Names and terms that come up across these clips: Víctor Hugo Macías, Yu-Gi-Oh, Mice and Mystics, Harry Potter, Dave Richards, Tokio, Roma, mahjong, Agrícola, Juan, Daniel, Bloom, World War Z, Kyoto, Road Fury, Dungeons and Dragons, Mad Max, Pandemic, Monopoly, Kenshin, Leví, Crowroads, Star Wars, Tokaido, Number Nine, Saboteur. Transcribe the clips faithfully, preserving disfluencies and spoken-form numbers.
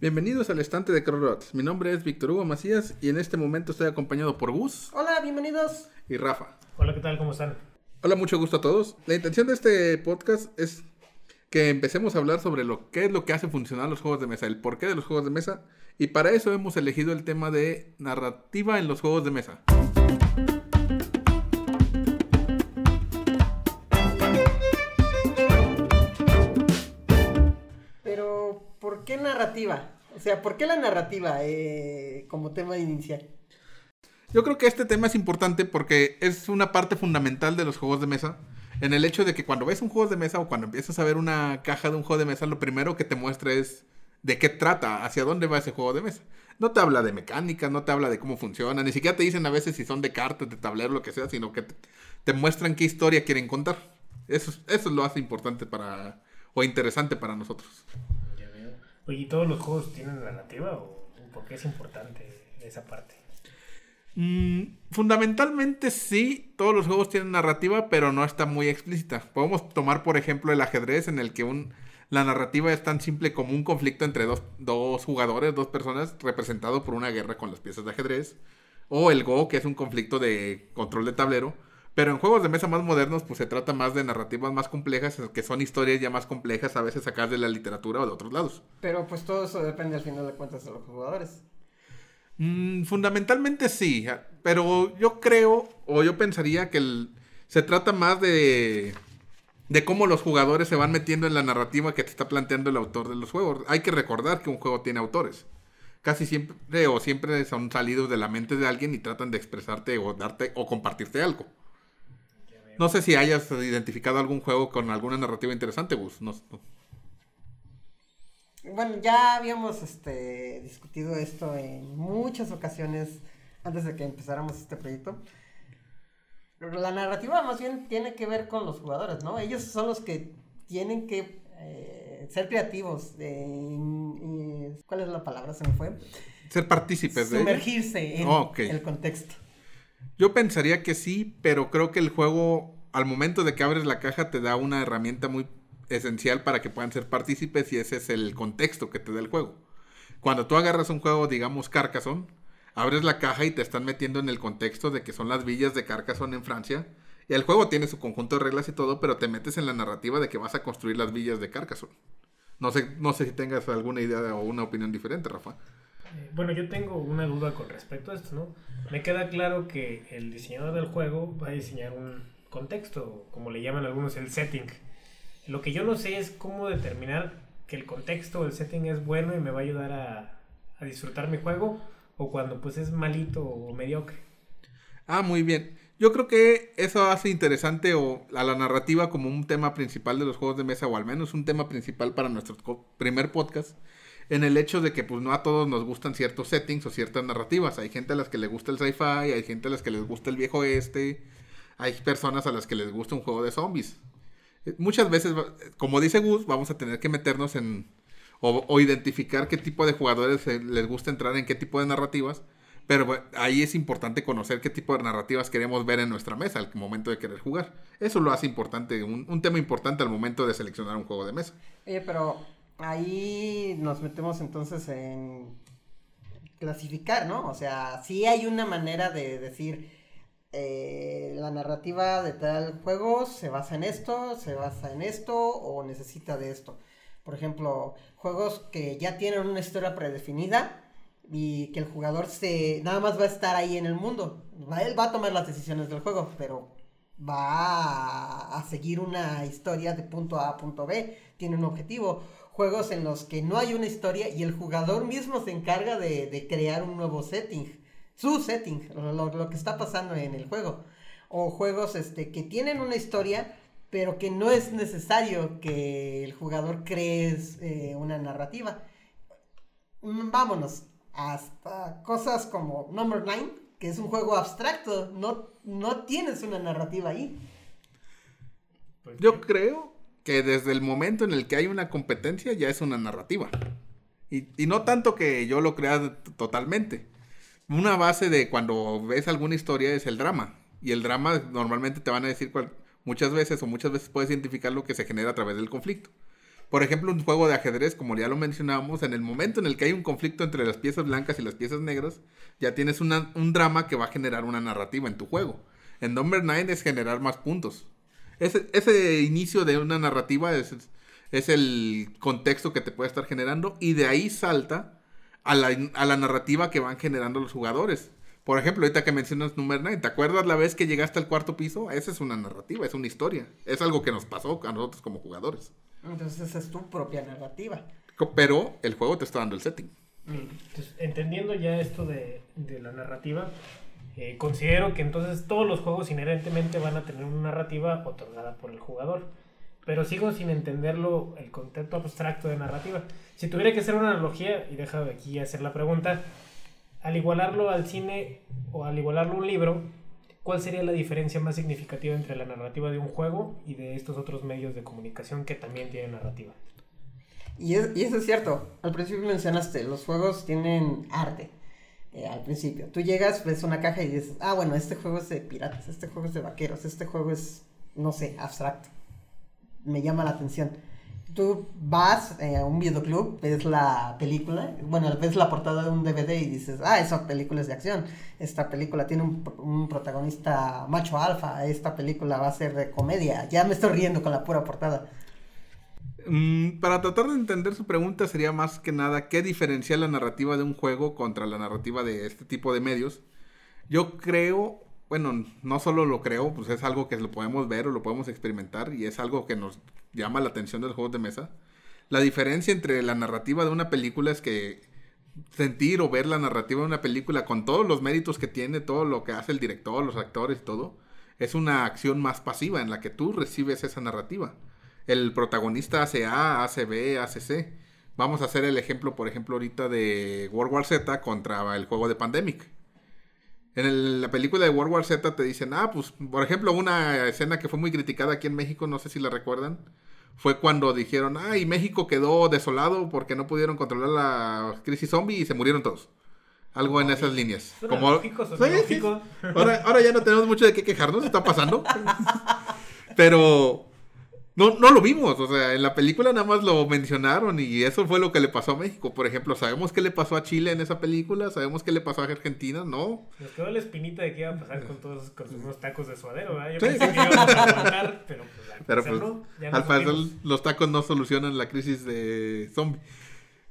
Bienvenidos al estante de Crossroads. Mi nombre es Víctor Hugo Macías y en este momento estoy acompañado por Gus. Hola, bienvenidos. Y Rafa. Hola, ¿qué tal? ¿Cómo están? Hola, mucho gusto a todos. La intención de este podcast es que empecemos a hablar sobre lo qué es lo que hace funcionar los juegos de mesa, el porqué de los juegos de mesa, y para eso hemos elegido el tema de narrativa en los juegos de mesa. Pero, ¿por qué narrativa? O sea, ¿por qué la narrativa eh, como tema inicial? Yo creo que este tema es importante porque es una parte fundamental de los juegos de mesa, en el hecho de que cuando ves un juego de mesa o cuando empiezas a ver una caja de un juego de mesa, lo primero que te muestra es de qué trata, hacia dónde va ese juego de mesa. No te habla de mecánicas, no te habla de cómo funciona, ni siquiera te dicen a veces si son de cartas, de tablero, lo que sea, sino que te, te muestran qué historia quieren contar. Eso, eso lo hace importante para o interesante para nosotros. Ya veo. Oye, ¿y todos los juegos tienen narrativa o por qué es importante esa parte? Mm, fundamentalmente sí, todos los juegos tienen narrativa, pero no está muy explícita. Podemos tomar por ejemplo el ajedrez, en el que un, la narrativa es tan simple como un conflicto entre dos, dos jugadores, dos personas, representado por una guerra con las piezas de ajedrez. O el Go, que es un conflicto de control de tablero. Pero en juegos de mesa más modernos pues se trata más de narrativas más complejas, que son historias ya más complejas, a veces sacadas de la literatura o de otros lados. Pero pues todo eso depende al final de cuentas de los jugadores. Mm, fundamentalmente sí, pero yo creo, o yo pensaría que el, se trata más de de cómo los jugadores se van metiendo en la narrativa que te está planteando el autor de los juegos. Hay que recordar que un juego tiene autores. Casi siempre o siempre son salidos de la mente de alguien y tratan de expresarte o darte o compartirte algo. No sé si hayas identificado algún juego con alguna narrativa interesante, Gus. No, no. Bueno, ya habíamos este, discutido esto en muchas ocasiones antes de que empezáramos este proyecto. La narrativa más bien tiene que ver con los jugadores, ¿no? Ellos son los que tienen que eh, ser creativos. Eh, eh, ¿Cuál es la palabra? Se me fue. Ser partícipes de sumergirse en oh, okay. el contexto. Yo pensaría que sí, pero creo que el juego, al momento de que abres la caja, te da una herramienta muy esencial para que puedan ser partícipes, y ese es el contexto que te da el juego. Cuando tú agarras un juego, digamos Carcassonne, abres la caja y te están metiendo en el contexto de que son las villas de Carcassonne en Francia, y el juego tiene su conjunto de reglas y todo, pero te metes en la narrativa de que vas a construir las villas de Carcassonne. No sé, no sé si tengas alguna idea o una opinión diferente, Rafa. Bueno, yo tengo una duda con respecto a esto, ¿no? Me queda claro que el diseñador del juego va a diseñar un contexto, como le llaman algunos el setting. Lo que yo no sé es cómo determinar que el contexto o el setting es bueno y me va a ayudar a, a disfrutar mi juego, o cuando pues es malito o mediocre. Ah, muy bien. Yo creo que eso hace interesante o a la narrativa como un tema principal de los juegos de mesa, o al menos un tema principal para nuestro primer podcast, en el hecho de que pues no a todos nos gustan ciertos settings o ciertas narrativas. Hay gente a las que les gusta el sci-fi, hay gente a las que les gusta el viejo oeste, hay personas a las que les gusta un juego de zombies. Muchas veces, como dice Gus, vamos a tener que meternos en o, o identificar qué tipo de jugadores les gusta entrar en qué tipo de narrativas, pero ahí es importante conocer qué tipo de narrativas queremos ver en nuestra mesa al momento de querer jugar. Eso lo hace importante, un, un tema importante al momento de seleccionar un juego de mesa. Oye, pero ahí nos metemos entonces en clasificar, ¿no? O sea, sí hay una manera de decir, eh, la narrativa de tal juego se basa en esto, se basa en esto o necesita de esto. Por ejemplo, juegos que ya tienen una historia predefinida y que el jugador se nada más va a estar ahí en el mundo. Él va a tomar las decisiones del juego, pero va a, a seguir una historia de punto A a punto B, tiene un objetivo. Juegos en los que no hay una historia y el jugador mismo se encarga de, de crear un nuevo setting, su setting, lo, lo que está pasando en el juego. O juegos este, que tienen una historia, pero que no es necesario que el jugador cree eh, una narrativa. Vámonos hasta cosas como Number Nine, que es un juego abstracto, no, no tienes una narrativa ahí. Yo creo que desde el momento en el que hay una competencia ya es una narrativa. Y, y no tanto que yo lo crea t- totalmente. Una base de cuando ves alguna historia es el drama. Y el drama normalmente te van a decir cual, muchas veces o muchas veces puedes identificar lo que se genera a través del conflicto. Por ejemplo, un juego de ajedrez, como ya lo mencionábamos, en el momento en el que hay un conflicto entre las piezas blancas y las piezas negras, ya tienes una, un drama que va a generar una narrativa en tu juego. En Number Nine es generar más puntos. Ese, ese inicio de una narrativa es, es el contexto que te puede estar generando, y de ahí salta a la, a la narrativa que van generando los jugadores. Por ejemplo, ahorita que mencionas Number Nine, ¿te acuerdas la vez que llegaste al cuarto piso? Esa es una narrativa, es una historia. Es algo que nos pasó a nosotros como jugadores. Entonces esa es tu propia narrativa. Pero el juego te está dando el setting. Entonces, entendiendo ya esto de, de la narrativa, eh, considero que entonces todos los juegos inherentemente van a tener una narrativa otorgada por el jugador. Pero sigo sin entenderlo, el concepto abstracto de narrativa. Si tuviera que hacer una analogía, y deja de aquí hacer la pregunta... Al igualarlo al cine o al igualarlo a un libro, ¿cuál sería la diferencia más significativa entre la narrativa de un juego y de estos otros medios de comunicación que también tienen narrativa? Y, es, y eso es cierto. Al principio mencionaste, los juegos tienen arte. Eh, al principio, tú llegas, ves una caja y dices, ah, bueno, este juego es de piratas, este juego es de vaqueros, este juego es, no sé, abstracto. Me llama la atención. Tú vas eh, a un videoclub, ves la película, bueno, ves la portada de un D V D y dices, ah, esa película es de acción, esta película tiene un, un protagonista macho alfa, esta película va a ser de comedia, ya me estoy riendo con la pura portada. Mm, para tratar de entender su pregunta sería más que nada, ¿qué diferencia la narrativa de un juego contra la narrativa de este tipo de medios? Yo creo... Bueno, no solo lo creo, pues es algo que lo podemos ver o lo podemos experimentar y es algo que nos llama la atención de los juegos de mesa. La diferencia entre la narrativa de una película es que sentir o ver la narrativa de una película con todos los méritos que tiene, todo lo que hace el director, los actores y todo, es una acción más pasiva en la que tú recibes esa narrativa. El protagonista hace A, hace B, hace C. Vamos a hacer el ejemplo, por ejemplo, ahorita de World War Z contra el juego de Pandemic. En el, la película de World War Z te dicen, ah, pues, por ejemplo, una escena que fue muy criticada aquí en México, no sé si la recuerdan, fue cuando dijeron, ah, y México quedó desolado porque no pudieron controlar la crisis zombie y se murieron todos. Algo en esas líneas. Como... Lógico, ¿sí? ¿Sí? Ahora, ahora ya no tenemos mucho de qué quejarnos, está pasando. Pero no, no lo vimos, o sea, en la película nada más lo mencionaron y eso fue lo que le pasó a México. Por ejemplo, ¿sabemos qué le pasó a Chile en esa película? ¿Sabemos qué le pasó a Argentina? No. Nos quedó la espinita de qué iba a pasar con todos con unos tacos de suadero, ¿verdad? Yo sí. pensé que íbamos a aguantar, pero pues, al pero, pasarlo, pues, ya no al pasar, los tacos no solucionan la crisis de zombie.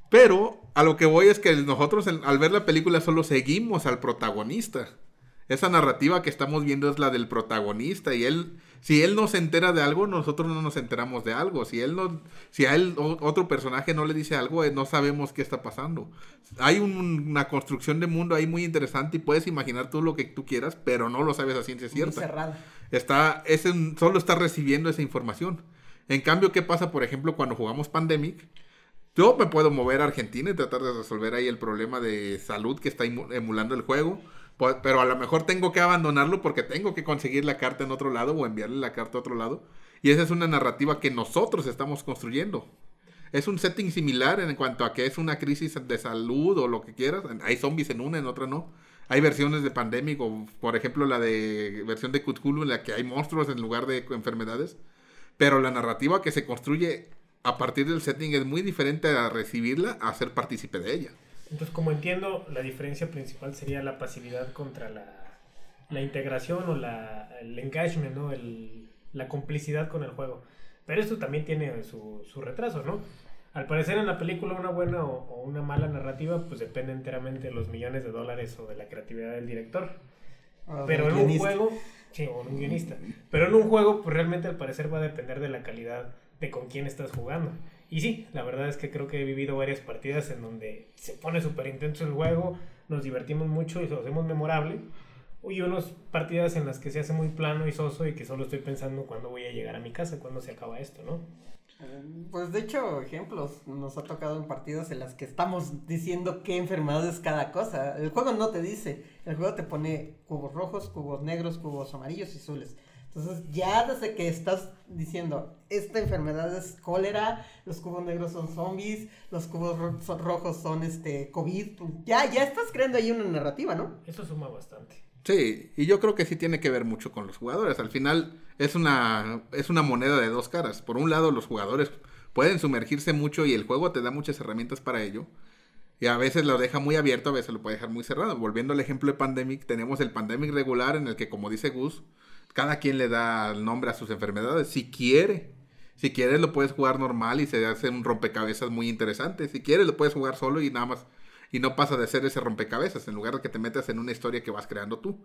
Pero a lo que voy es que nosotros al ver la película solo seguimos al protagonista. Esa narrativa que estamos viendo es la del protagonista y él, si él no se entera de algo, nosotros no nos enteramos de algo. Si él no, si a él o, otro personaje no le dice algo, no sabemos qué está pasando. Hay un, una construcción de mundo ahí muy interesante y puedes imaginar tú lo que tú quieras, pero no lo sabes a ciencia cierta. Muy cerrado. Está, es en, solo está recibiendo esa información. En cambio, ¿qué pasa, por ejemplo, cuando jugamos Pandemic? Yo me puedo mover a Argentina y tratar de resolver ahí el problema de salud que está emulando el juego. Pero a lo mejor tengo que abandonarlo porque tengo que conseguir la carta en otro lado o enviarle la carta a otro lado. Y esa es una narrativa que nosotros estamos construyendo. Es un setting similar en cuanto a que es una crisis de salud o lo que quieras. Hay zombies en una, en otra no. Hay versiones de Pandemic o, por ejemplo, la de versión de Cthulhu en la que hay monstruos en lugar de enfermedades. Pero la narrativa que se construye a partir del setting es muy diferente a recibirla, a ser partícipe de ella. Entonces, como entiendo, la diferencia principal sería la pasividad contra la, la integración o la, el engagement, ¿no? El, la complicidad con el juego. Pero esto también tiene su, su retraso, ¿no? Al parecer en la película una buena o, o una mala narrativa pues depende enteramente de los millones de dólares o de la creatividad del director. Ah, Pero en guionista. un juego... Sí, o en un guionista. Pero en un juego pues realmente al parecer va a depender de la calidad de con quién estás jugando. Y sí, la verdad es que creo que he vivido varias partidas en donde se pone súper intenso el juego, nos divertimos mucho y lo hacemos memorable. Y unas partidas en las que se hace muy plano y soso y que solo estoy pensando cuándo voy a llegar a mi casa, cuándo se acaba esto, ¿no? Pues de hecho, ejemplos, nos ha tocado en partidas en las que estamos diciendo qué enfermedad es cada cosa. El juego no te dice, el juego te pone cubos rojos, cubos negros, cubos amarillos y azules. Entonces ya desde que estás diciendo, esta enfermedad es cólera, los cubos negros son zombies, los cubos ro- son rojos son este COVID, ya, ya estás creando ahí una narrativa, ¿no? Eso suma bastante. Sí, y yo creo que sí tiene que ver mucho con los jugadores. Al final es una, es una moneda de dos caras. Por un lado los jugadores pueden sumergirse mucho y el juego te da muchas herramientas para ello. Y a veces lo deja muy abierto, a veces lo puede dejar muy cerrado. Volviendo al ejemplo de Pandemic, tenemos el Pandemic regular en el que, como dice Gus, cada quien le da nombre a sus enfermedades. Si quiere, si quieres lo puedes jugar normal y se hace un rompecabezas muy interesante. Si quieres lo puedes jugar solo y nada más, y no pasa de ser ese rompecabezas, en lugar de que te metas en una historia que vas creando tú.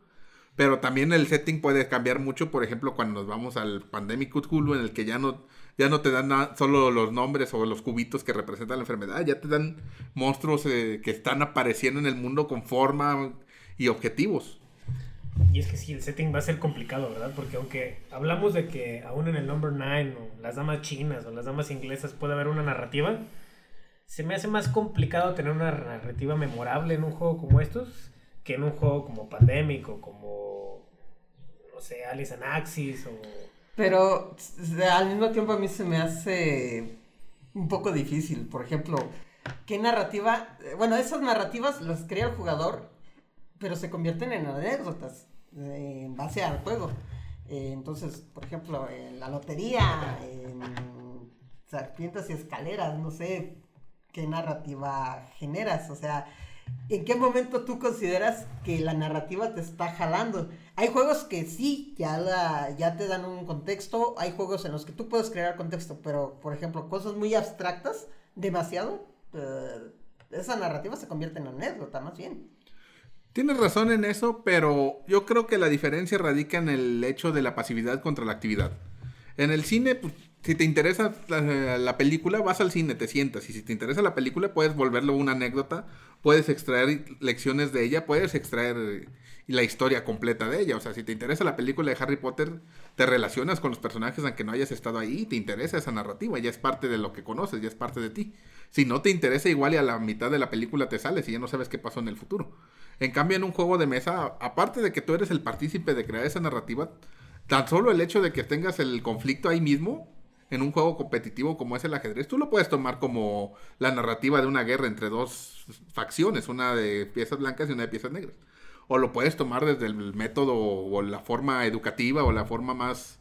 Pero también el setting puede cambiar mucho, por ejemplo, cuando nos vamos al Pandemic Cthulhu, en el que ya no... Ya no te dan nada, solo los nombres o los cubitos que representan la enfermedad. Ya te dan monstruos eh, que están apareciendo en el mundo con forma y objetivos. Y es que sí, el setting va a ser complicado, ¿verdad? Porque aunque hablamos de que aún en el Number Nine o las damas chinas o las damas inglesas puede haber una narrativa, se me hace más complicado tener una narrativa memorable en un juego como estos que en un juego como Pandemic o como, no sé, Alice and Axis o... Pero al mismo tiempo a mí se me hace un poco difícil. Por ejemplo, ¿qué narrativa? Bueno, esas narrativas las crea el jugador, pero se convierten en anécdotas eh, en base al juego. Eh, entonces, por ejemplo, en la lotería, en Serpientes y Escaleras, no sé qué narrativa generas. O sea, ¿en qué momento tú consideras que la narrativa te está jalando? Hay juegos que sí, ya, la, ya te dan un contexto, hay juegos en los que tú puedes crear contexto, pero, por ejemplo, cosas muy abstractas, demasiado, eh, esa narrativa se convierte en anécdota, más bien. Tienes razón en eso, pero yo creo que la diferencia radica en el hecho de la pasividad contra la actividad. En el cine, pues, si te interesa la, la película, vas al cine, te sientas. Y si te interesa la película, puedes volverlo una anécdota, puedes extraer lecciones de ella, puedes extraer la historia completa de ella. O sea, si te interesa la película de Harry Potter, te relacionas con los personajes aunque no hayas estado ahí, te interesa esa narrativa, ya es parte de lo que conoces, ya es parte de ti. Si no te interesa, igual y a la mitad de la película te sales y ya no sabes qué pasó en el futuro. En cambio, en un juego de mesa, aparte de que tú eres el partícipe de crear esa narrativa, tan solo el hecho de que tengas el conflicto ahí mismo, en un juego competitivo como es el ajedrez, tú lo puedes tomar como la narrativa de una guerra entre dos facciones, una de piezas blancas y una de piezas negras. O lo puedes tomar desde el método o la forma educativa o la forma más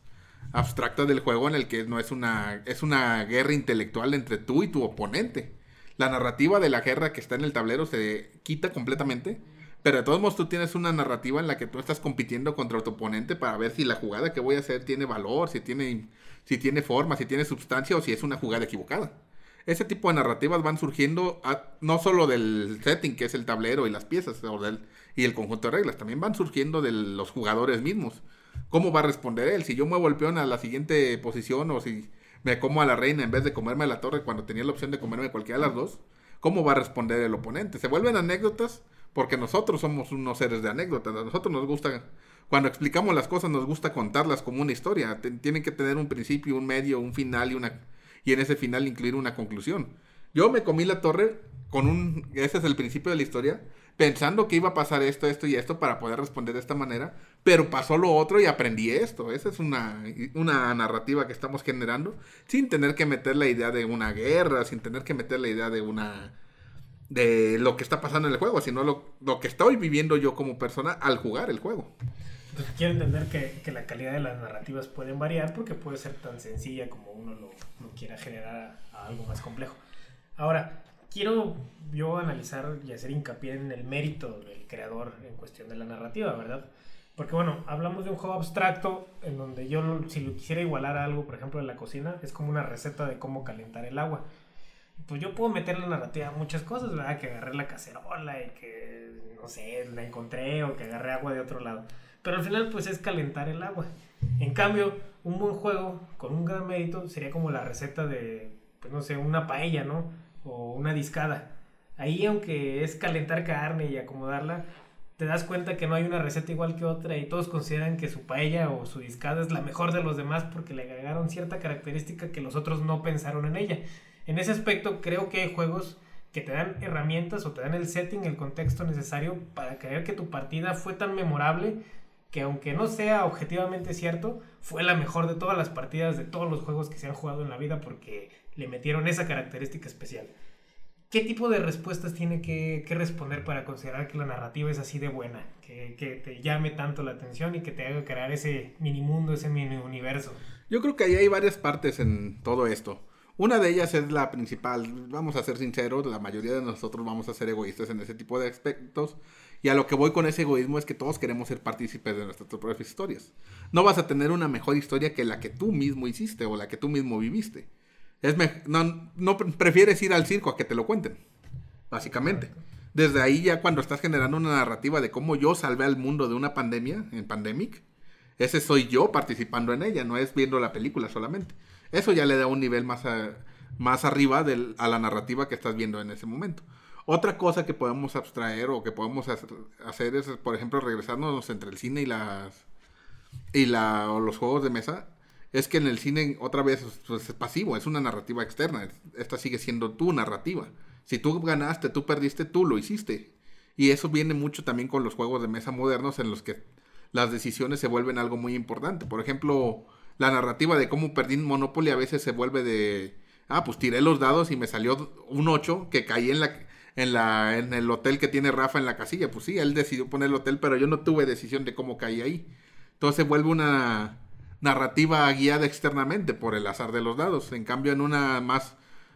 abstracta del juego, en el que no es una, es una guerra intelectual entre tú y tu oponente. La narrativa de la guerra que está en el tablero se quita completamente, pero de todos modos tú tienes una narrativa en la que tú estás compitiendo contra tu oponente para ver si la jugada que voy a hacer tiene valor, si tiene, si tiene forma, si tiene substancia o si es una jugada equivocada. Ese tipo de narrativas van surgiendo a, no solo del setting, que es el tablero y las piezas o del, y el conjunto de reglas, también van surgiendo de los jugadores mismos. ¿Cómo va a responder él? Si yo muevo el peón a la siguiente posición o si me como a la reina en vez de comerme a la torre cuando tenía la opción de comerme cualquiera de las dos, ¿cómo va a responder el oponente? Se vuelven anécdotas porque nosotros somos unos seres de anécdotas. A nosotros nos gusta, cuando explicamos las cosas, nos gusta contarlas como una historia. Tienen que tener un principio, un medio, un final y una... y en ese final incluir una conclusión. Yo me comí la torre con un... Ese es el principio de la historia, pensando que iba a pasar esto, esto y esto para poder responder de esta manera, pero pasó lo otro y aprendí esto. Esa es una, una narrativa que estamos generando sin tener que meter la idea de una guerra, sin tener que meter la idea de una... de lo que está pasando en el juego, sino lo, lo que estoy viviendo yo como persona al jugar el juego. Entonces quiero entender que, que la calidad de las narrativas pueden variar, porque puede ser tan sencilla como uno lo, lo quiera generar a, a algo más complejo. Ahora, quiero yo analizar y hacer hincapié en el mérito del creador en cuestión de la narrativa, ¿verdad? Porque bueno, hablamos de un juego abstracto en donde yo, si lo quisiera igualar a algo, por ejemplo, en la cocina, es como una receta de cómo calentar el agua. Pues yo puedo meter la narrativa a muchas cosas, ¿verdad? Que agarré la cacerola y que, no sé, la encontré o que agarré agua de otro lado. Pero al final, pues, es calentar el agua. En cambio, un buen juego con un gran mérito sería como la receta de, pues, no sé, una paella, ¿no? O una discada. Ahí, aunque es calentar carne y acomodarla, te das cuenta que no hay una receta igual que otra y todos consideran que su paella o su discada es la mejor de los demás porque le agregaron cierta característica que los otros no pensaron en ella. En ese aspecto creo que hay juegos que te dan herramientas o te dan el setting, el contexto necesario para creer que tu partida fue tan memorable que, aunque no sea objetivamente cierto, fue la mejor de todas las partidas de todos los juegos que se han jugado en la vida porque le metieron esa característica especial. ¿Qué tipo de respuestas tiene que, que responder para considerar que la narrativa es así de buena, que, que te llame tanto la atención y que te haga crear ese mini mundo, ese mini universo? Yo creo que ahí hay varias partes en todo esto. Una de ellas es la principal. Vamos a ser sinceros, la mayoría de nosotros vamos a ser egoístas en ese tipo de aspectos. Y a lo que voy con ese egoísmo es que todos queremos ser partícipes de nuestras propias historias. No vas a tener una mejor historia que la que tú mismo hiciste o la que tú mismo viviste. Es me- no, no prefieres ir al circo a que te lo cuenten, básicamente. Desde ahí ya cuando estás generando una narrativa de cómo yo salvé al mundo de una pandemia, en Pandemic, ese soy yo participando en ella, no es viendo la película solamente. Eso ya le da un nivel más, a, más arriba del, a la narrativa que estás viendo en ese momento. Otra cosa que podemos abstraer o que podemos hacer es, por ejemplo, regresarnos entre el cine y las y la, o los juegos de mesa. Es que en el cine, otra vez, pues, es pasivo, es una narrativa externa. Esta sigue siendo tu narrativa. Si tú ganaste, tú perdiste, tú lo hiciste. Y eso viene mucho también con los juegos de mesa modernos en los que las decisiones se vuelven algo muy importante. Por ejemplo, la narrativa de cómo perdí Monopoly a veces se vuelve de... Ah, pues tiré los dados y me salió un ocho que caí en la... En, la, en el hotel que tiene Rafa en la casilla. Pues sí, él decidió poner el hotel, pero yo no tuve decisión de cómo caí ahí. Entonces vuelve una narrativa guiada externamente por el azar de los dados. En cambio, en una más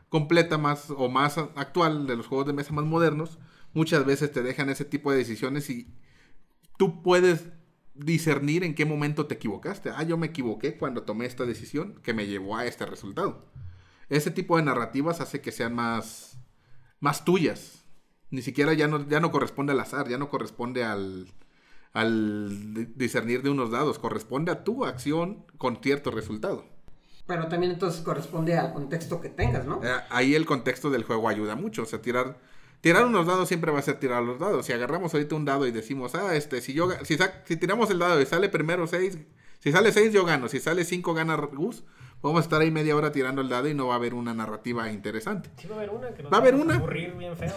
completa, más o más actual de los juegos de mesa más modernos, muchas veces te dejan ese tipo de decisiones y tú puedes discernir en qué momento te equivocaste. Ah, yo me equivoqué cuando tomé esta decisión que me llevó a este resultado. Ese tipo de narrativas hace que sean más... más tuyas. Ni siquiera ya no, ya no corresponde al azar, ya no corresponde al, al discernir de unos dados, corresponde a tu acción con cierto resultado. Pero también entonces corresponde al contexto que tengas, ¿no? Ahí el contexto del juego ayuda mucho, o sea, tirar tirar unos dados siempre va a ser tirar los dados. Si agarramos ahorita un dado y decimos, ah, este, si yo si, sa- si tiramos el dado y sale primero seis, si sale seis yo gano, si sale cinco gana Gus. Vamos a estar ahí media hora tirando el dado y no va a haber una narrativa interesante. Sí va a haber una que nos va a haber una aburrir bien feo.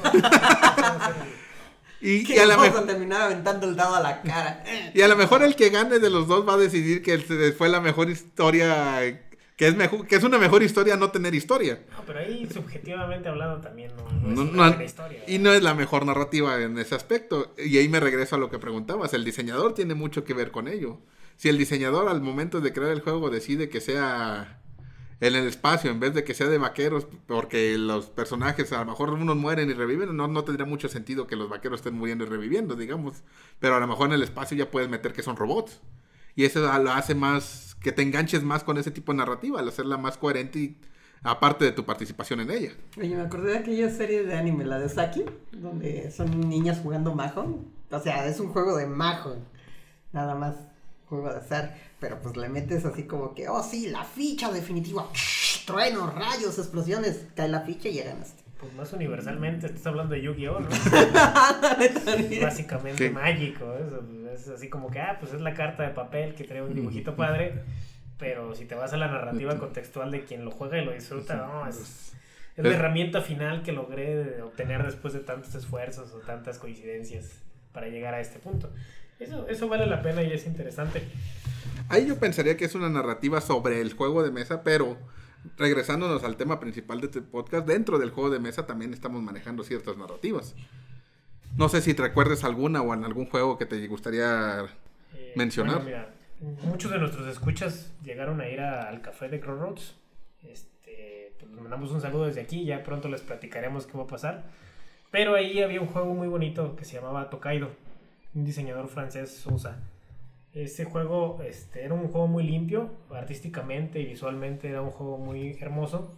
y, y a lo mejor terminar aventando el dado a la cara. Y a lo mejor el que gane de los dos va a decidir que fue la mejor historia, que es mejor, que es una mejor historia no tener historia. No, pero ahí subjetivamente hablando también no, no, no es no, una historia. Y no es la mejor narrativa en ese aspecto. Y ahí me regreso a lo que preguntabas. El diseñador tiene mucho que ver con ello. Si el diseñador al momento de crear el juego decide que sea en el espacio en vez de que sea de vaqueros, porque los personajes a lo mejor unos mueren y reviven, no, no tendría mucho sentido que los vaqueros estén muriendo y reviviendo, digamos, pero a lo mejor en el espacio ya puedes meter que son robots y eso lo hace más, que te enganches más con ese tipo de narrativa, al hacerla más coherente y aparte de tu participación en ella. Oye, me acordé de aquella serie de anime, la de Saki, donde son niñas jugando mahjong, o sea, es un juego de mahjong, nada más juego de azar, pero pues le metes así como que, oh sí, la ficha definitiva, truenos, rayos, explosiones, cae la ficha y ya ganaste. Pues más universalmente, estás hablando de Yu-Gi-Oh, ¿no? Básicamente sí. Mágico, es, es así como que, ah, pues es la carta de papel que trae un dibujito padre, pero si te vas a la narrativa contextual de quien lo juega y lo disfruta, no, es... es la herramienta final que logré obtener después de tantos esfuerzos o tantas coincidencias para llegar a este punto. Eso, eso vale la pena y es interesante. Ahí yo pensaría que es una narrativa sobre el juego de mesa, pero regresándonos al tema principal de este podcast, dentro del juego de mesa también estamos manejando ciertas narrativas. No sé si te recuerdes alguna o en algún juego que te gustaría eh, mencionar. Bueno, mira, muchos de nuestros escuchas llegaron a ir a, al café de Crossroads. Este, pues les mandamos un saludo desde aquí, ya pronto les platicaremos qué va a pasar. Pero ahí había un juego muy bonito que se llamaba Tokaido. Un diseñador francés usa ese juego, este, era un juego muy limpio artísticamente y visualmente, era un juego muy hermoso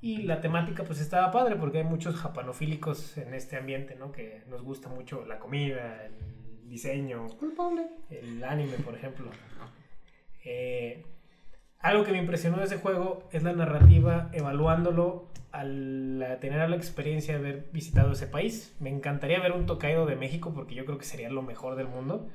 y la temática pues estaba padre porque hay muchos japanofílicos en este ambiente, ¿no? Que nos gusta mucho la comida, el diseño, el anime, por ejemplo. Eh, algo que me impresionó de ese juego es la narrativa evaluándolo al tener la experiencia de haber visitado ese país. Me encantaría ver un Tokaido de México porque yo creo que sería lo mejor del mundo,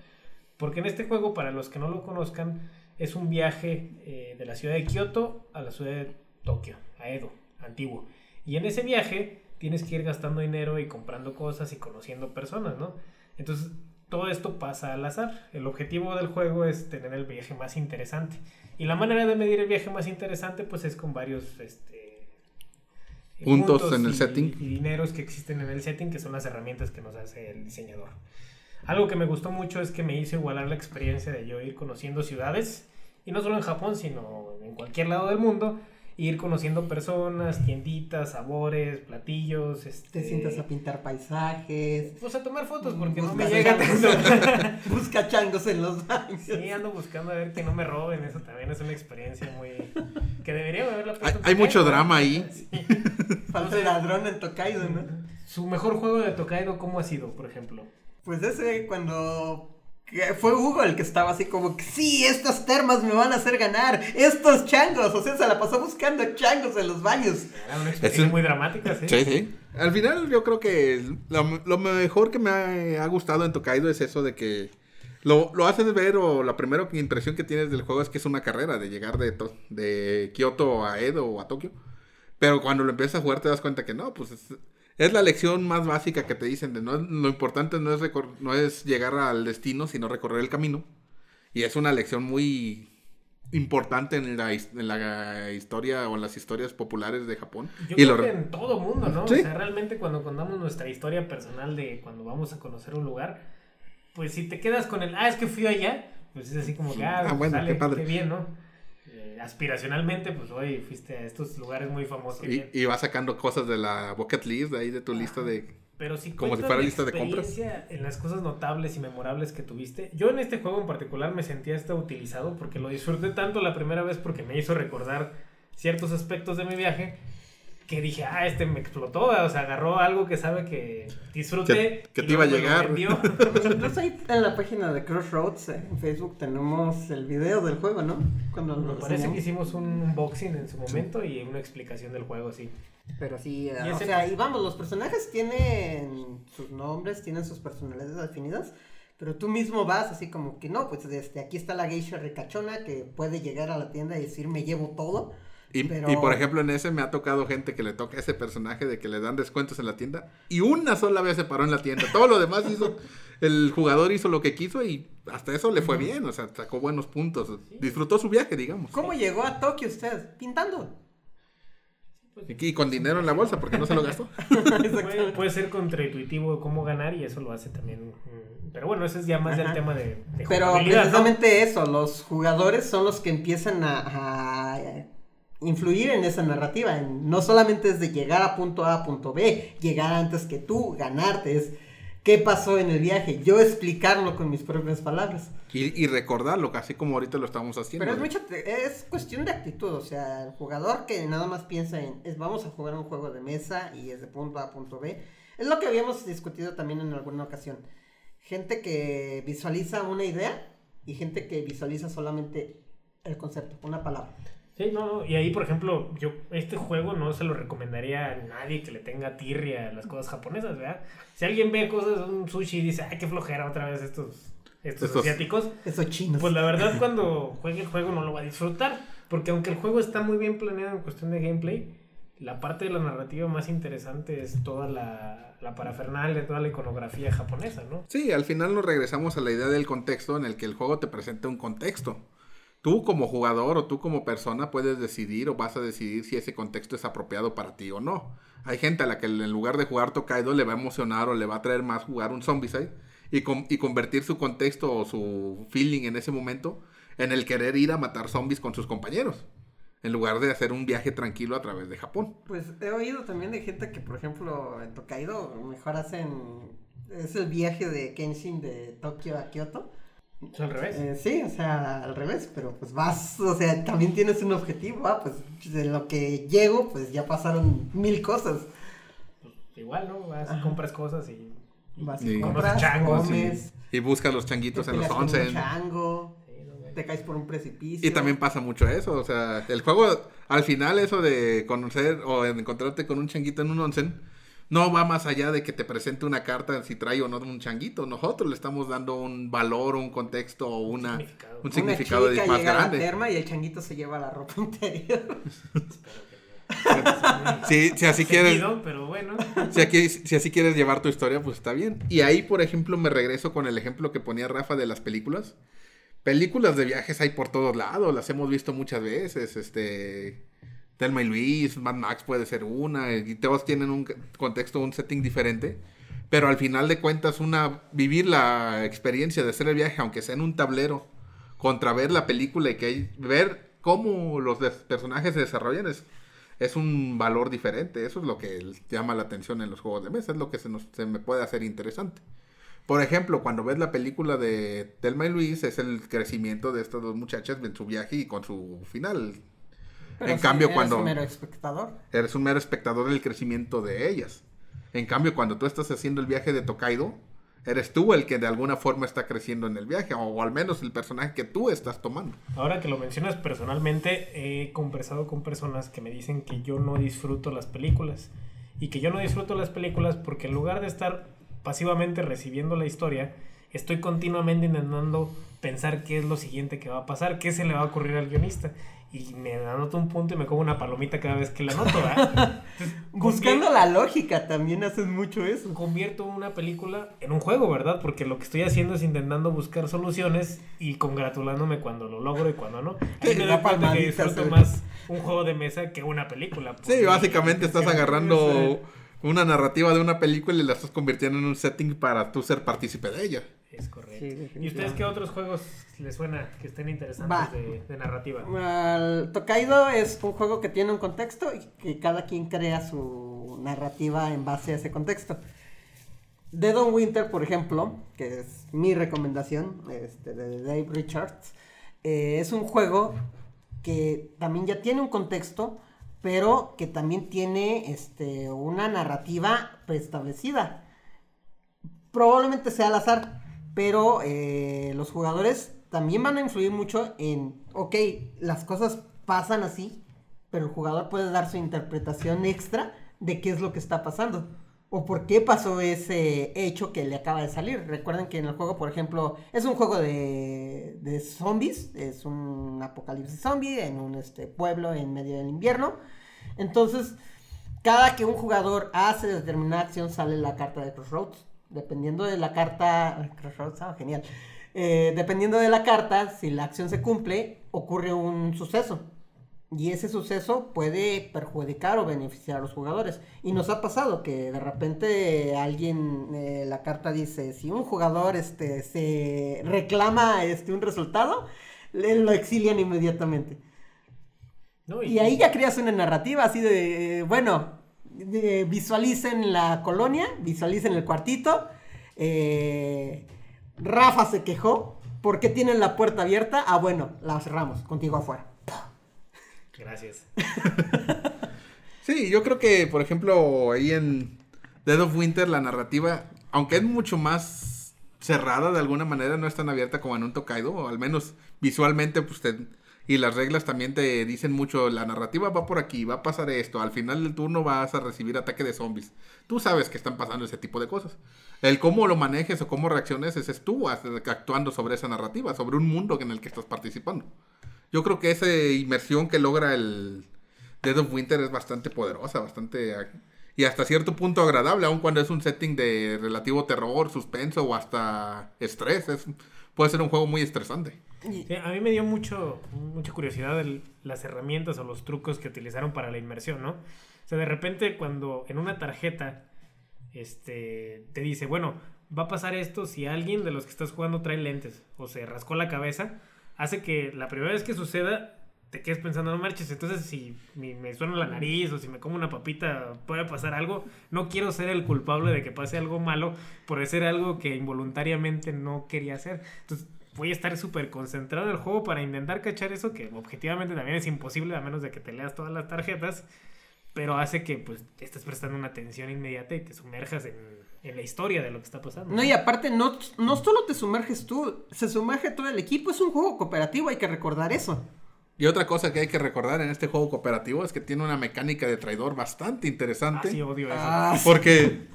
porque en este juego, para los que no lo conozcan, es un viaje eh, de la ciudad de Kyoto a la ciudad de Tokio, a Edo, antiguo, y en ese viaje tienes que ir gastando dinero y comprando cosas y conociendo personas, ¿no? Entonces todo esto pasa al azar. El objetivo del juego es tener el viaje más interesante y la manera de medir el viaje más interesante pues es con varios este, puntos en el y, setting y dineros que existen en el setting, que son las herramientas que nos hace el diseñador. Algo que me gustó mucho es que me hizo igualar la experiencia de yo ir conociendo ciudades, y no solo en Japón sino en cualquier lado del mundo, ir conociendo personas, tienditas, sabores, platillos, este... te sientas a pintar paisajes, pues a tomar fotos porque no me llega tanto. Busca changos en los baños. Sí, ando buscando a ver que no me roben, eso también es una experiencia muy... que debería haberla puesto. Hay, hay mucho drama ahí. Sí. Falta el ladrón en Tokaido, ¿no? Su mejor juego de Tokaido, ¿cómo ha sido, por ejemplo? Pues ese cuando... que fue Hugo el que estaba así como que sí, estas termas me van a hacer ganar, estos changos, o sea, se la pasó buscando changos en los baños. Era una experiencia es muy dramática, ¿sí? Sí, sí. Al final yo creo que lo, lo mejor que me ha, ha gustado en Tokaido es eso de que lo, lo haces ver, o la primera impresión que tienes del juego es que es una carrera de llegar de, to- de Kyoto a Edo o a Tokio, pero cuando lo empiezas a jugar te das cuenta que no, pues es... es la lección más básica que te dicen de no, lo importante no es recor- no es llegar al destino, sino recorrer el camino. Y es una lección muy importante en la, en la historia o en las historias populares de Japón. Yo y creo lo... que en todo mundo, ¿no? ¿Sí? O sea, realmente cuando contamos nuestra historia personal de cuando vamos a conocer un lugar, pues si te quedas con el, ah, es que fui allá, pues es así como que, ah, ah bueno, sale, qué padre. Qué bien, ¿no? Aspiracionalmente, pues hoy fuiste a estos lugares muy famosos. Y, y vas sacando cosas de la bucket list, de ahí de tu Ajá. lista de... Pero si como si fuera lista de compras. En las cosas notables y memorables que tuviste, yo en este juego en particular me sentía hasta utilizado porque lo disfruté tanto la primera vez porque me hizo recordar ciertos aspectos de mi viaje que dije, ah, este me explotó, o sea, agarró algo que sabe que disfruté. Que, que te iba a llegar. Entonces ahí en la página de Crossroads, en Facebook, tenemos el video del juego, ¿no? Cuando me parece enseñamos. Que hicimos un unboxing en su momento y una explicación del juego, sí. Pero sí, uh, o sea, y vamos, los personajes tienen sus nombres, tienen sus personalidades definidas, pero tú mismo vas así como que no, pues este, aquí está la geisha ricachona que puede llegar a la tienda y decir, me llevo todo. Y, pero... y por ejemplo en ese me ha tocado gente que le toca ese personaje de que le dan descuentos en la tienda y una sola vez se paró en la tienda, todo lo demás hizo, el jugador hizo lo que quiso y hasta eso le fue bien, o sea, sacó buenos puntos, sí. Disfrutó su viaje, digamos. ¿Cómo llegó a Tokio usted? Pintando. Y con dinero en la bolsa, porque no se lo gastó. Puede, puede ser contraintuitivo cómo ganar y eso lo hace también. Pero bueno, eso es ya más del tema de, de pero precisamente, ¿no? Eso, los jugadores son los que empiezan a... a influir en esa narrativa, no solamente es de llegar a punto A a punto B, llegar antes que tú, ganarte, es qué pasó en el viaje, yo explicarlo con mis propias palabras. Y, y recordarlo, casi como ahorita lo estamos haciendo. Pero es mucho, es cuestión de actitud, o sea, el jugador que nada más piensa en, es vamos a jugar un juego de mesa y es de punto A a punto B, es lo que habíamos discutido también en alguna ocasión, gente que visualiza una idea y gente que visualiza solamente el concepto, una palabra. Sí, no, y ahí, por ejemplo, yo este juego no se lo recomendaría a nadie que le tenga tirria a las cosas japonesas, ¿verdad? Si alguien ve cosas, un sushi y dice, ay, qué flojera otra vez estos, estos, estos asiáticos. Estos chinos. Pues la verdad, cuando juegue el juego no lo va a disfrutar, porque aunque el juego está muy bien planeado en cuestión de gameplay, la parte de la narrativa más interesante es toda la, la parafernalia, toda la iconografía japonesa, ¿no? Sí, al final nos regresamos a la idea del contexto en el que el juego te presenta un contexto. Tú como jugador o tú como persona puedes decidir o vas a decidir si ese contexto es apropiado para ti o no. Hay gente a la que en lugar de jugar Tokaido le va a emocionar o le va a traer más jugar un Zombicide y, com- y convertir su contexto o su feeling en ese momento en el querer ir a matar zombies con sus compañeros, en lugar de hacer un viaje tranquilo a través de Japón. Pues he oído también de gente que, por ejemplo, en Tokaido mejor hacen... es el viaje de Kenshin de Tokio a Kyoto. ¿Es al revés? Eh, sí, o sea, al revés, pero pues vas, o sea, también tienes un objetivo, ah, pues de lo que llego, pues ya pasaron mil cosas. Igual, ¿no? Vas Ajá. y compras cosas y... vas y sí. compras, changos, comes... Y, y buscas los changuitos te en los once. Te chango, sí, no, te caes por un precipicio. Y también pasa mucho eso, o sea, el juego, al final eso de conocer o de encontrarte con un changuito en un onsen, no va más allá de que te presente una carta si trae o no un changuito. Nosotros le estamos dando un valor, un contexto o una, significado. un significado una chica de más llega grande. A la terma y el changuito se lleva la ropa interior. Espero que no. Sí, si así quieres. Pero bueno. Si, aquí, si así quieres llevar tu historia, pues está bien. Y ahí, por ejemplo, me regreso con el ejemplo que ponía Rafa de las películas. Películas de viajes hay por todos lados, las hemos visto muchas veces, este... Thelma y Luis, Mad Max puede ser una, y todos tienen un contexto, un setting diferente, pero al final de cuentas una vivir la experiencia de hacer el viaje, aunque sea en un tablero, contra ver la película y que hay, ver cómo los personajes se desarrollan es, es un valor diferente. Eso es lo que llama la atención en los juegos de mesa, es lo que se, nos, se me puede hacer interesante. Por ejemplo, cuando ves la película de Thelma y Luis, es el crecimiento de estas dos muchachas en su viaje y con su final. Pero en si cambio, eres cuando... un mero espectador. Eres un mero espectador del crecimiento de ellas. En cambio, cuando tú estás haciendo el viaje de Tokaido, eres tú el que de alguna forma está creciendo en el viaje, o, o al menos el personaje que tú estás tomando. Ahora que lo mencionas, personalmente he conversado con personas que me dicen que yo no disfruto las películas. Y que yo no disfruto las películas porque en lugar de estar pasivamente recibiendo la historia, estoy continuamente intentando pensar qué es lo siguiente que va a pasar, qué se le va a ocurrir al guionista. Y me anoto un punto y me como una palomita cada vez que la anoto, ¿verdad? Entonces, buscando la lógica, también haces mucho eso. Convierto una película en un juego, ¿verdad? Porque lo que estoy haciendo es intentando buscar soluciones y congratulándome cuando lo logro y cuando no. Ahí sí, me da cuenta que disfruto sobre... más un juego de mesa que una película. Sí, básicamente estás agarrando una narrativa de una película y la estás convirtiendo en un setting para tú ser partícipe de ella. Es correcto. Sí, ¿y ustedes qué otros juegos les suena que estén interesantes de, de narrativa? Uh, Tokaido es un juego que tiene un contexto y que cada quien crea su narrativa en base a ese contexto. Dead of Winter, por ejemplo, que es mi recomendación, este, de Dave Richards, eh, es un juego que también ya tiene un contexto, pero que también tiene este, una narrativa preestablecida. Probablemente sea al azar, pero eh, los jugadores también van a influir mucho en, ok, las cosas pasan así, pero el jugador puede dar su interpretación extra de qué es lo que está pasando, o por qué pasó ese hecho que le acaba de salir. Recuerden que en el juego, por ejemplo, es un juego de, de zombies, es un apocalipsis zombie en un este, pueblo en medio del invierno. Entonces, cada que un jugador hace determinada acción sale la carta de Crossroads. Dependiendo de la carta, Crossroads, oh, genial. Eh, dependiendo de la carta, si la acción se cumple, ocurre un suceso. Y ese suceso puede perjudicar o beneficiar a los jugadores. Y nos ha pasado que de repente alguien, eh, la carta dice, si un jugador este, se reclama este, un resultado, le, lo exilian inmediatamente. No, y... y ahí ya creas una narrativa así de, bueno, de, visualicen la colonia, visualicen el cuartito. Eh, Rafa se quejó, ¿por qué tienen la puerta abierta? Ah, bueno, la cerramos, contigo afuera. Gracias. Sí, yo creo que, por ejemplo, ahí en Dead of Winter la narrativa, aunque es mucho más cerrada de alguna manera, no es tan abierta como en un Tokaido, o al menos visualmente, pues te, y las reglas también te dicen mucho, la narrativa va por aquí, va a pasar esto, al final del turno vas a recibir ataque de zombies. Tú sabes que están pasando ese tipo de cosas. El cómo lo manejes o cómo reacciones, ese es tú actuando sobre esa narrativa, sobre un mundo en el que estás participando. Yo creo que esa inmersión que logra el Dead of Winter es bastante poderosa, bastante y hasta cierto punto agradable, aun cuando es un setting de relativo terror, suspenso o hasta estrés. Es, puede ser un juego muy estresante. Sí, a mí me dio mucho mucha curiosidad el, las herramientas o los trucos que utilizaron para la inmersión, ¿no? O sea, de repente cuando en una tarjeta este, te dice, bueno, va a pasar esto si alguien de los que estás jugando trae lentes o se rascó la cabeza, hace que la primera vez que suceda te quedes pensando, no marches, entonces si me suena la nariz o si me como una papita puede pasar algo, no quiero ser el culpable de que pase algo malo por hacer algo que involuntariamente no quería hacer, entonces voy a estar súper concentrado en el juego para intentar cachar eso, que objetivamente también es imposible a menos de que te leas todas las tarjetas, pero hace que pues estés prestando una atención inmediata y te sumerjas en, en la historia de lo que está pasando. No, y aparte no, no solo te sumerges tú, se sumerge todo el equipo, es un juego cooperativo, hay que recordar eso. Y otra cosa que hay que recordar en este juego cooperativo es que tiene una mecánica de traidor bastante interesante. Ah, sí, odio eso. Ah, porque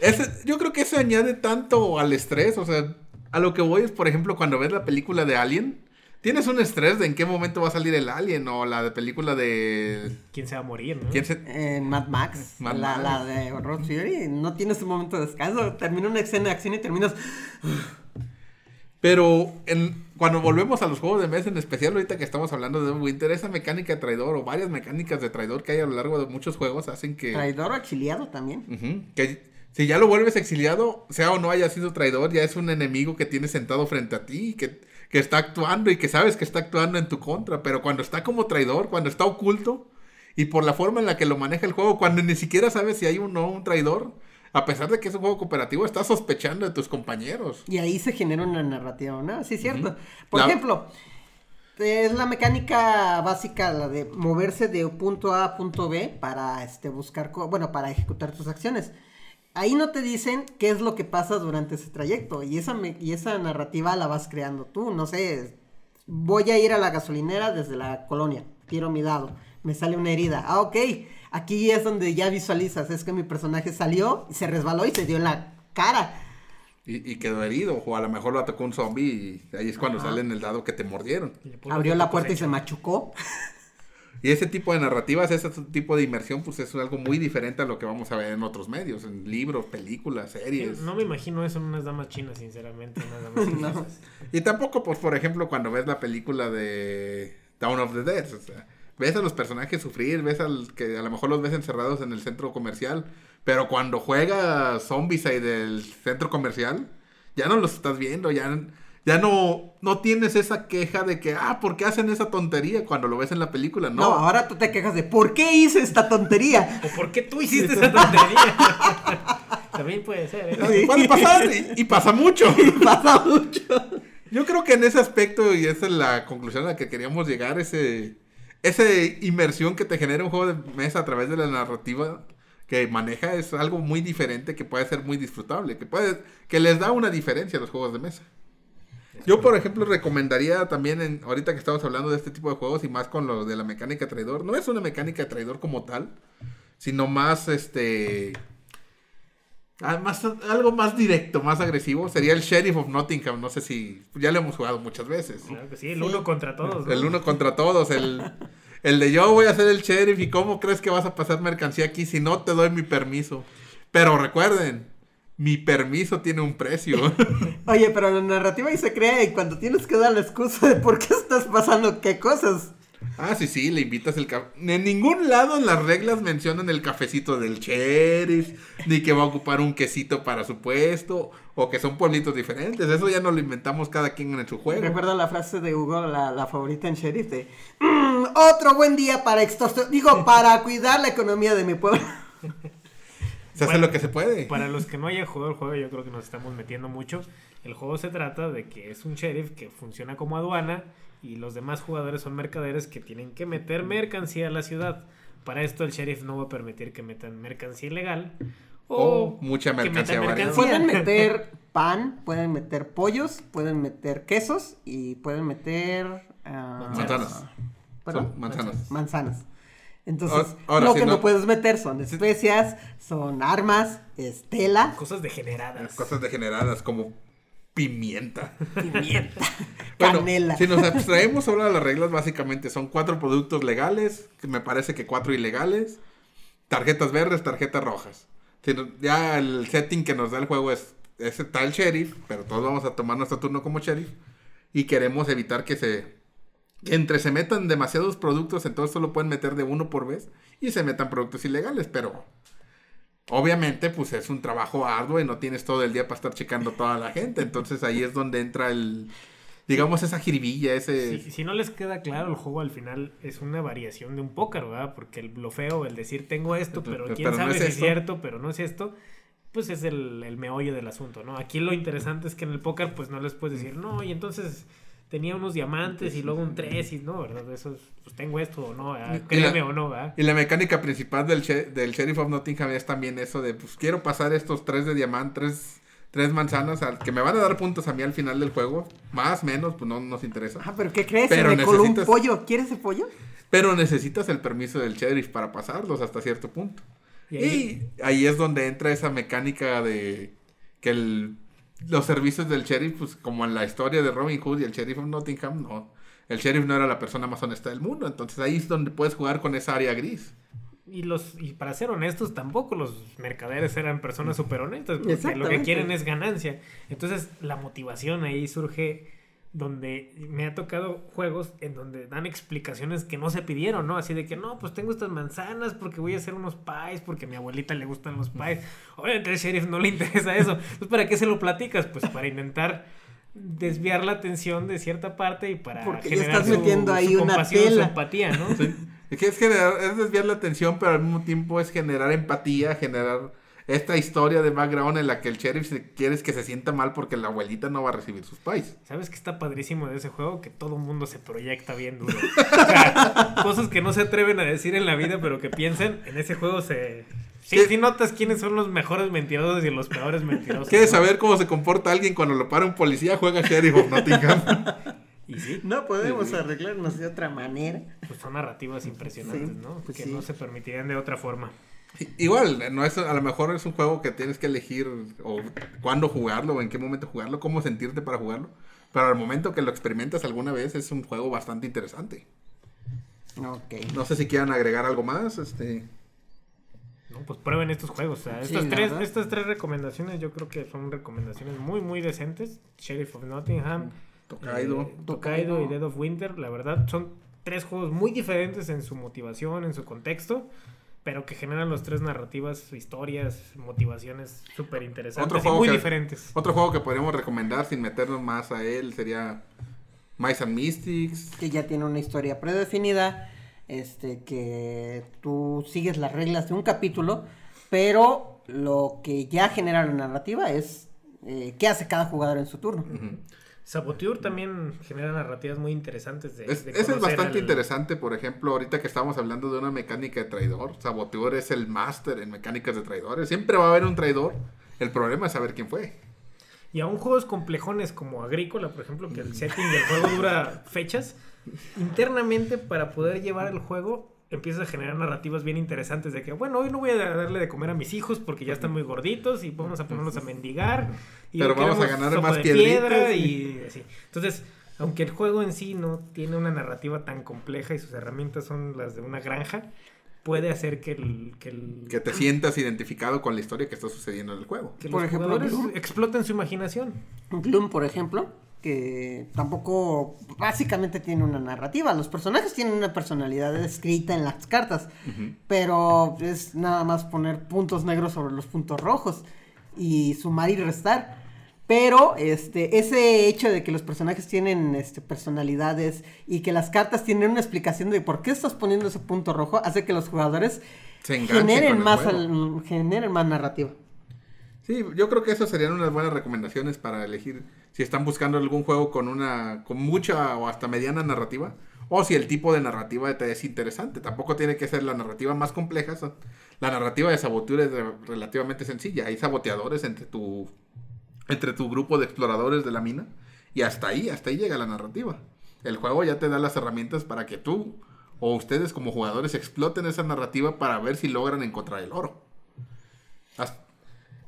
ese, yo creo que eso añade tanto al estrés, o sea, a lo que voy es, por ejemplo, cuando ves la película de Alien, tienes un estrés de en qué momento va a salir el alien o la de película de... ¿Quién se va a morir, no? ¿Quién se... Eh, Mad Max, Mad la, Max. La de Road Fury, no tienes un momento de descanso, termina una escena de acción y terminas... Pero en, cuando volvemos a los juegos de mesa, en especial ahorita que estamos hablando de Winter, esa mecánica de traidor o varias mecánicas de traidor que hay a lo largo de muchos juegos hacen que... Traidor o exiliado también. Uh-huh. Que... Si ya lo vuelves exiliado, sea o no haya sido traidor, ya es un enemigo que tienes sentado frente a ti, que, que está actuando y que sabes que está actuando en tu contra, pero cuando está como traidor, cuando está oculto y por la forma en la que lo maneja el juego, cuando ni siquiera sabes si hay o no un traidor, a pesar de que es un juego cooperativo, estás sospechando de tus compañeros. Y ahí se genera una narrativa, ¿no? Sí, es cierto. Uh-huh. Por la... ejemplo, es la mecánica básica, la de moverse de punto A a punto B para este, buscar, co- bueno, para ejecutar tus acciones. Ahí no te dicen qué es lo que pasa durante ese trayecto, y esa, me- y esa narrativa la vas creando tú. No sé, voy a ir a la gasolinera desde la colonia, tiro mi dado, me sale una herida, ah, ok, aquí es donde ya visualizas, es que mi personaje salió, se resbaló y se dio en la cara. Y, y quedó herido, o a lo mejor lo atacó un zombie y ahí es cuando sale en el dado que te mordieron. Abrió la puerta y se machucó. Y ese tipo de narrativas, ese tipo de inmersión, pues es algo muy diferente a lo que vamos a ver en otros medios, en libros, películas, series. No me imagino eso en unas damas chinas, sinceramente, unas damas chinas. No. Y tampoco, pues, por ejemplo, cuando ves la película de Dawn of the Dead, o sea, ves a los personajes sufrir, ves al que a lo mejor los ves encerrados en el centro comercial, pero cuando juega zombies ahí del centro comercial, ya no los estás viendo, ya... Ya no, no tienes esa queja de que, ah, ¿por qué hacen esa tontería cuando lo ves en la película? No, no ahora tú te quejas de, ¿por qué hice esta tontería? ¿O por qué tú hiciste esa tontería? También puede ser, ¿eh? Sí. Puede pasar y, y pasa mucho. Y pasa mucho. Yo creo que en ese aspecto, y esa es la conclusión a la que queríamos llegar, ese esa inmersión que te genera un juego de mesa a través de la narrativa que maneja es algo muy diferente que puede ser muy disfrutable, que puede que les da una diferencia a los juegos de mesa. Yo, por ejemplo, recomendaría también, en, ahorita que estamos hablando de este tipo de juegos y más con lo de la mecánica traidor, no es una mecánica traidor como tal, sino más, este, más, algo más directo, más agresivo, sería el Sheriff of Nottingham, no sé si, ya lo hemos jugado muchas veces. Claro que sí, el uno contra todos, ¿no? El uno contra todos, el... el de yo voy a ser el sheriff y cómo crees que vas a pasar mercancía aquí si no te doy mi permiso. Pero recuerden, mi permiso tiene un precio. Oye, pero la narrativa ahí se crea y cuando tienes que dar la excusa de por qué estás pasando qué cosas. Ah, sí, sí, le invitas el café. En ningún lado en las reglas mencionan el cafecito del sheriff, ni que va a ocupar un quesito para su puesto, o que son pueblitos diferentes. Eso ya no lo inventamos cada quien en su juego. Recuerdo la frase de Hugo, la, la favorita en sheriff, de mmm, otro buen día para extorsionar, digo, para cuidar la economía de mi pueblo. Se hace bueno, lo que se puede. Para los que no hayan jugado el juego, yo creo que nos estamos metiendo mucho. El juego se trata de que es un sheriff que funciona como aduana y los demás jugadores son mercaderes que tienen que meter mercancía a la ciudad. Para esto el sheriff no va a permitir que metan mercancía ilegal o oh, mucha mercancía, mercancía. Pueden meter pan, pueden meter pollos, pueden meter quesos y pueden meter... Uh, manzanas. Manzanas. Manzanas. Manzanas. Entonces, ahora, lo si que no, no puedes meter son especias, son armas, tela. Cosas degeneradas. Cosas degeneradas como pimienta. Pimienta. Bueno, canela. Si nos abstraemos ahora de las reglas, básicamente son cuatro productos legales, que me parece que cuatro ilegales, tarjetas verdes, tarjetas rojas. Si no, ya el setting que nos da el juego es ese tal sheriff, pero todos vamos a tomar nuestro turno como sheriff y queremos evitar que se... entre se metan demasiados productos, entonces solo pueden meter de uno por vez y se metan productos ilegales, pero obviamente pues es un trabajo arduo y no tienes todo el día para estar checando toda la gente, entonces ahí es donde entra el, digamos, esa jiribilla, ese... Si, si no les queda claro, el juego al final es una variación de un póker, ¿verdad? Porque el blofeo, el decir tengo esto, pero, pero quién pero sabe no es si esto. Es cierto, pero no es esto... Pues es el, el meollo del asunto, ¿no? Aquí lo interesante es que en el póker pues no les puedes decir, no, y entonces... tenía unos diamantes y luego un tres y no, ¿verdad? Eso es, pues tengo esto o no, ¿verdad? Créeme la, o no, ¿verdad? Y la mecánica principal del, she- del Sheriff of Nottingham es también eso de, pues quiero pasar estos tres de diamante, tres, tres manzanas, al, que me van a dar puntos a mí al final del juego, más, menos, pues no nos interesa. Ah, ¿pero qué crees? Pero me coló un pollo, ¿quieres el pollo? Pero necesitas el permiso del Sheriff para pasarlos hasta cierto punto. Y ahí, y ahí es donde entra esa mecánica de que el... los servicios del sheriff, pues como en la historia de Robin Hood y el Sheriff of Nottingham, no. El sheriff no era la persona más honesta del mundo, entonces ahí es donde puedes jugar con esa área gris. Y los y para ser honestos, tampoco los mercaderes eran personas súper honestas, porque lo que quieren es ganancia. Entonces la motivación ahí surge donde me ha tocado juegos en donde dan explicaciones que no se pidieron, ¿no? Así de que, no, pues tengo estas manzanas porque voy a hacer unos pies, porque a mi abuelita le gustan los pies. Obviamente al sheriff no le interesa eso. Entonces, ¿para qué se lo platicas? Pues para intentar desviar la atención de cierta parte y para porque generar ya estás su, metiendo ahí su una compasión, tela. Su empatía, ¿no? Sí. Es que es, generar, es desviar la atención, pero al mismo tiempo es generar empatía, generar esta historia de background en la que el sheriff se, quieres que se sienta mal porque la abuelita no va a recibir sus pais. ¿Sabes qué está padrísimo de ese juego? Que todo mundo se proyecta bien duro. O sea, cosas que no se atreven a decir en la vida, pero que piensan, en ese juego se... Sí, sí notas quiénes son los mejores mentirosos y los peores mentirosos. ¿Quieres, ¿no?, saber cómo se comporta alguien cuando lo para un policía? Juega Sheriff of Nottingham. ¿Y sí? No podemos sí, sí. arreglarnos de otra manera. Pues son narrativas impresionantes, sí, ¿no? Pues que sí. no se permitirían de otra forma. Igual, no es, a lo mejor es un juego que tienes que elegir o cuándo jugarlo, o en qué momento jugarlo, cómo sentirte para jugarlo. Pero al momento que lo experimentas alguna vez es un juego bastante interesante. Okay. No sé si quieran agregar algo más, este... No, pues prueben estos juegos, o sea, sí, estas, tres, estas tres recomendaciones yo creo que son recomendaciones muy muy decentes. Sheriff of Nottingham, Tokaido, eh, Tokaido y Dead of Winter, la verdad son tres juegos muy diferentes en su motivación, en su contexto, pero que generan los tres narrativas, historias, motivaciones súper interesantes y muy que, diferentes. Otro juego que podríamos recomendar sin meternos más a él sería Mice and Mystics, que ya tiene una historia predefinida. Este, que tú sigues las reglas de un capítulo, pero lo que ya genera la narrativa es eh, qué hace cada jugador en su turno. Uh-huh. Saboteur también genera narrativas muy interesantes. De, es, de ese es bastante el... interesante, por ejemplo, ahorita que estamos hablando de una mecánica de traidor, Saboteur es el máster en mecánicas de traidores, siempre va a haber un traidor, el problema es saber quién fue. Y aún juegos complejones como Agrícola, por ejemplo, que el setting del juego dura fechas, internamente para poder llevar el juego empiezas a generar narrativas bien interesantes de que, bueno, hoy no voy a darle de comer a mis hijos porque ya están muy gorditos y vamos a ponerlos a mendigar y pero vamos a ganar más piedra y así. Entonces, aunque el juego en sí no tiene una narrativa tan compleja y sus herramientas son las de una granja, puede hacer que el, que el... Que te sientas identificado con la historia que está sucediendo en el juego. Que por los ejemplo, jugadores Bloom, exploten su imaginación. Bloom, por ejemplo, que tampoco básicamente tiene una narrativa. Los personajes tienen una personalidad escrita en las cartas, uh-huh, pero es nada más poner puntos negros sobre los puntos rojos y sumar y restar. Pero este, ese hecho de que los personajes tienen este, personalidades y que las cartas tienen una explicación de por qué estás poniendo ese punto rojo hace que los jugadores se generen más, al, generen más narrativa. Sí, yo creo que esas serían unas buenas recomendaciones para elegir si están buscando algún juego con una con mucha o hasta mediana narrativa o si el tipo de narrativa te es interesante. Tampoco tiene que ser la narrativa más compleja. La narrativa de Saboteur es relativamente sencilla. Hay saboteadores entre tu... entre tu grupo de exploradores de la mina, y hasta ahí, hasta ahí llega la narrativa. El juego ya te da las herramientas para que tú, o ustedes como jugadores, exploten esa narrativa para ver si logran encontrar el oro.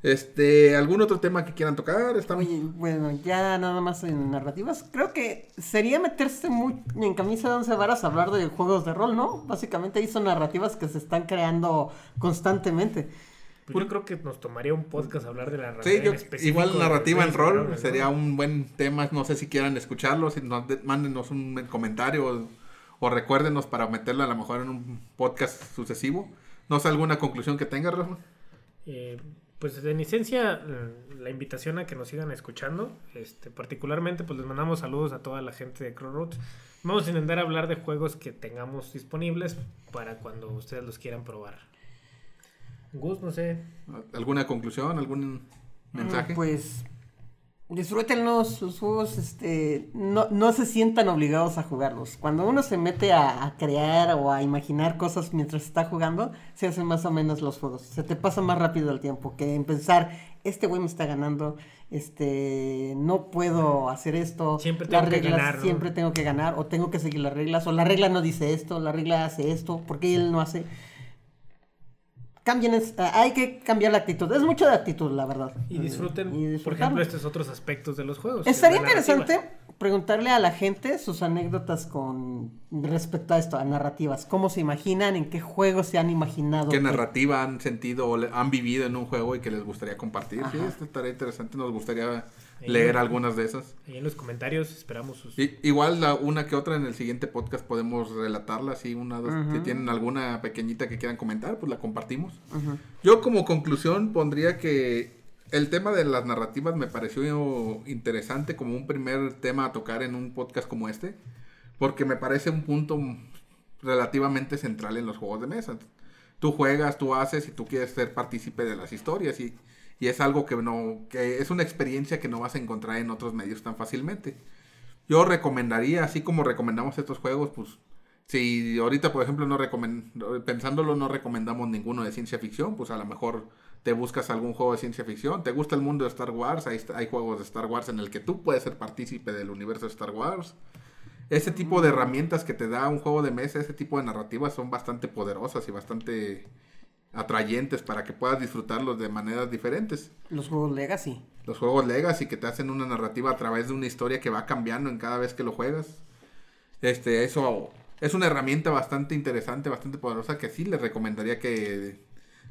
Este, ¿algún otro tema que quieran tocar? ¿Estamos... Oye, bueno, ya nada más en narrativas, creo que sería meterse muy en camisa de once varas a hablar de juegos de rol, ¿no? Básicamente ahí son narrativas que se están creando constantemente. Pues yo creo que nos tomaría un podcast hablar de la narrativa. Sí, yo, en específico, igual narrativa en rol, rol sería un buen tema. No sé si quieran escucharlo, si nos de, mándenos un comentario o, o recuérdenos para meterlo a lo mejor en un podcast sucesivo. ¿No sé alguna conclusión que tenga, Rafa? Eh, pues en esencia la invitación a que nos sigan escuchando. Este, particularmente pues les mandamos saludos a toda la gente de Crowroads. Vamos a intentar hablar de juegos que tengamos disponibles para cuando ustedes los quieran probar. Gus, no sé. ¿Alguna conclusión? ¿Algún mensaje? Pues disfrútenlos, sus juegos, este, no, no se sientan obligados a jugarlos. Cuando uno se mete a, a crear o a imaginar cosas mientras está jugando, se hacen más o menos los juegos. Se te pasa más rápido el tiempo que en pensar, este güey me está ganando, este, no puedo hacer esto. Siempre tengo las reglas, que ganar, ¿no? Siempre tengo que ganar, o tengo que seguir las reglas, o la regla no dice esto, la regla hace esto, ¿por qué él no hace? Cambien, es, hay que cambiar la actitud, es mucho de actitud, la verdad. Y disfruten, y por ejemplo, estos otros aspectos de los juegos. Estaría interesante preguntarle a la gente sus anécdotas con respecto a esto, a narrativas, cómo se imaginan, en qué juegos se han imaginado. ¿Qué que... narrativa han sentido o le, han vivido en un juego y que les gustaría compartir? Sí, esto estaría interesante, nos gustaría ahí leer en, algunas de esas. Y en los comentarios esperamos sus... Y, igual la, una que otra en el siguiente podcast podemos relatarla, así una, dos, uh-huh. Si tienen alguna pequeñita que quieran comentar, pues la compartimos. Uh-huh. Yo como conclusión pondría que el tema de las narrativas me pareció interesante como un primer tema a tocar en un podcast como este, porque me parece un punto relativamente central en los juegos de mesa. Tú juegas, tú haces y tú quieres ser partícipe de las historias y, y es algo que no, que es una experiencia que no vas a encontrar en otros medios tan fácilmente. Yo recomendaría, así como recomendamos estos juegos, pues si ahorita por ejemplo no recomend- pensándolo no recomendamos ninguno de ciencia ficción, pues a lo mejor te buscas algún juego de ciencia ficción. ¿Te gusta el mundo de Star Wars? Hay, hay juegos de Star Wars en el que tú puedes ser partícipe del universo de Star Wars. Ese tipo de herramientas que te da un juego de mesa, ese tipo de narrativas son bastante poderosas y bastante atrayentes para que puedas disfrutarlos de maneras diferentes. Los juegos Legacy. Los juegos Legacy que te hacen una narrativa a través de una historia que va cambiando en cada vez que lo juegas. Este, eso es una herramienta bastante interesante, bastante poderosa que sí les recomendaría que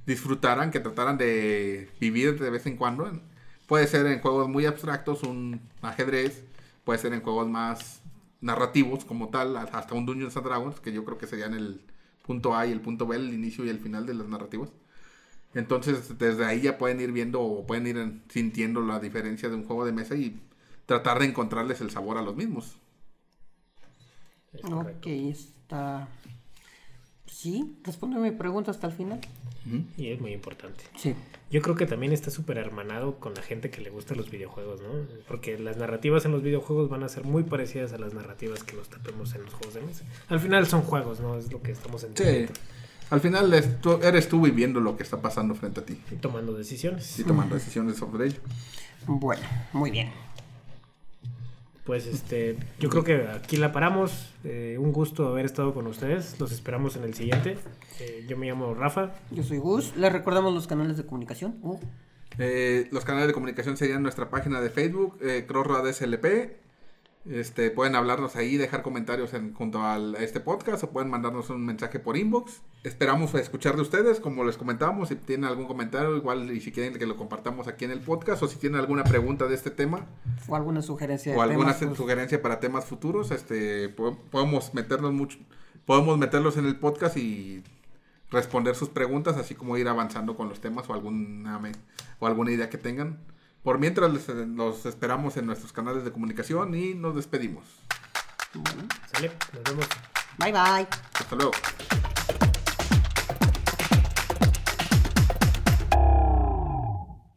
disfrutaran, que trataran de vivir de vez en cuando. Puede ser en juegos muy abstractos, un ajedrez, puede ser en juegos más narrativos como tal, hasta un Dungeons and Dragons, que yo creo que serían el punto A y el punto B, el inicio y el final de las narrativas. Entonces desde ahí ya pueden ir viendo o pueden ir sintiendo la diferencia de un juego de mesa y tratar de encontrarles el sabor a los mismos. Es ok, está... Sí, responde mi pregunta hasta el final. Y es muy importante. Sí. Yo creo que también está súper hermanado con la gente que le gusta los videojuegos, ¿no? Porque las narrativas en los videojuegos van a ser muy parecidas a las narrativas que nos topemos en los juegos de mesa. Al final son juegos, ¿no? Es lo que estamos entendiendo. Sí. Al final es tú, eres tú viviendo lo que está pasando frente a ti. Y tomando decisiones. Y tomando decisiones sobre ello. Bueno, muy bien. Pues este, yo creo que aquí la paramos. Eh, un gusto haber estado con ustedes. Los esperamos en el siguiente. Eh, yo me llamo Rafa. Yo soy Gus. Les recordamos los canales de comunicación. Uh. Eh, los canales de comunicación serían nuestra página de Facebook, eh, Crossroads L P. Este, pueden hablarnos ahí, dejar comentarios en, junto a, a este podcast, o pueden mandarnos un mensaje por inbox. Esperamos escuchar de ustedes, como les comentábamos. Si tienen algún comentario, igual, y si quieren que lo compartamos aquí en el podcast, o si tienen alguna pregunta de este tema o alguna sugerencia o de alguna temas, sugerencia para temas futuros, este, podemos meternos mucho, podemos meterlos en el podcast y responder sus preguntas, así como ir avanzando con los temas o alguna o alguna idea que tengan. Por mientras, les, los esperamos en nuestros canales de comunicación y nos despedimos. Sale, nos vemos. Bye, bye. Hasta luego.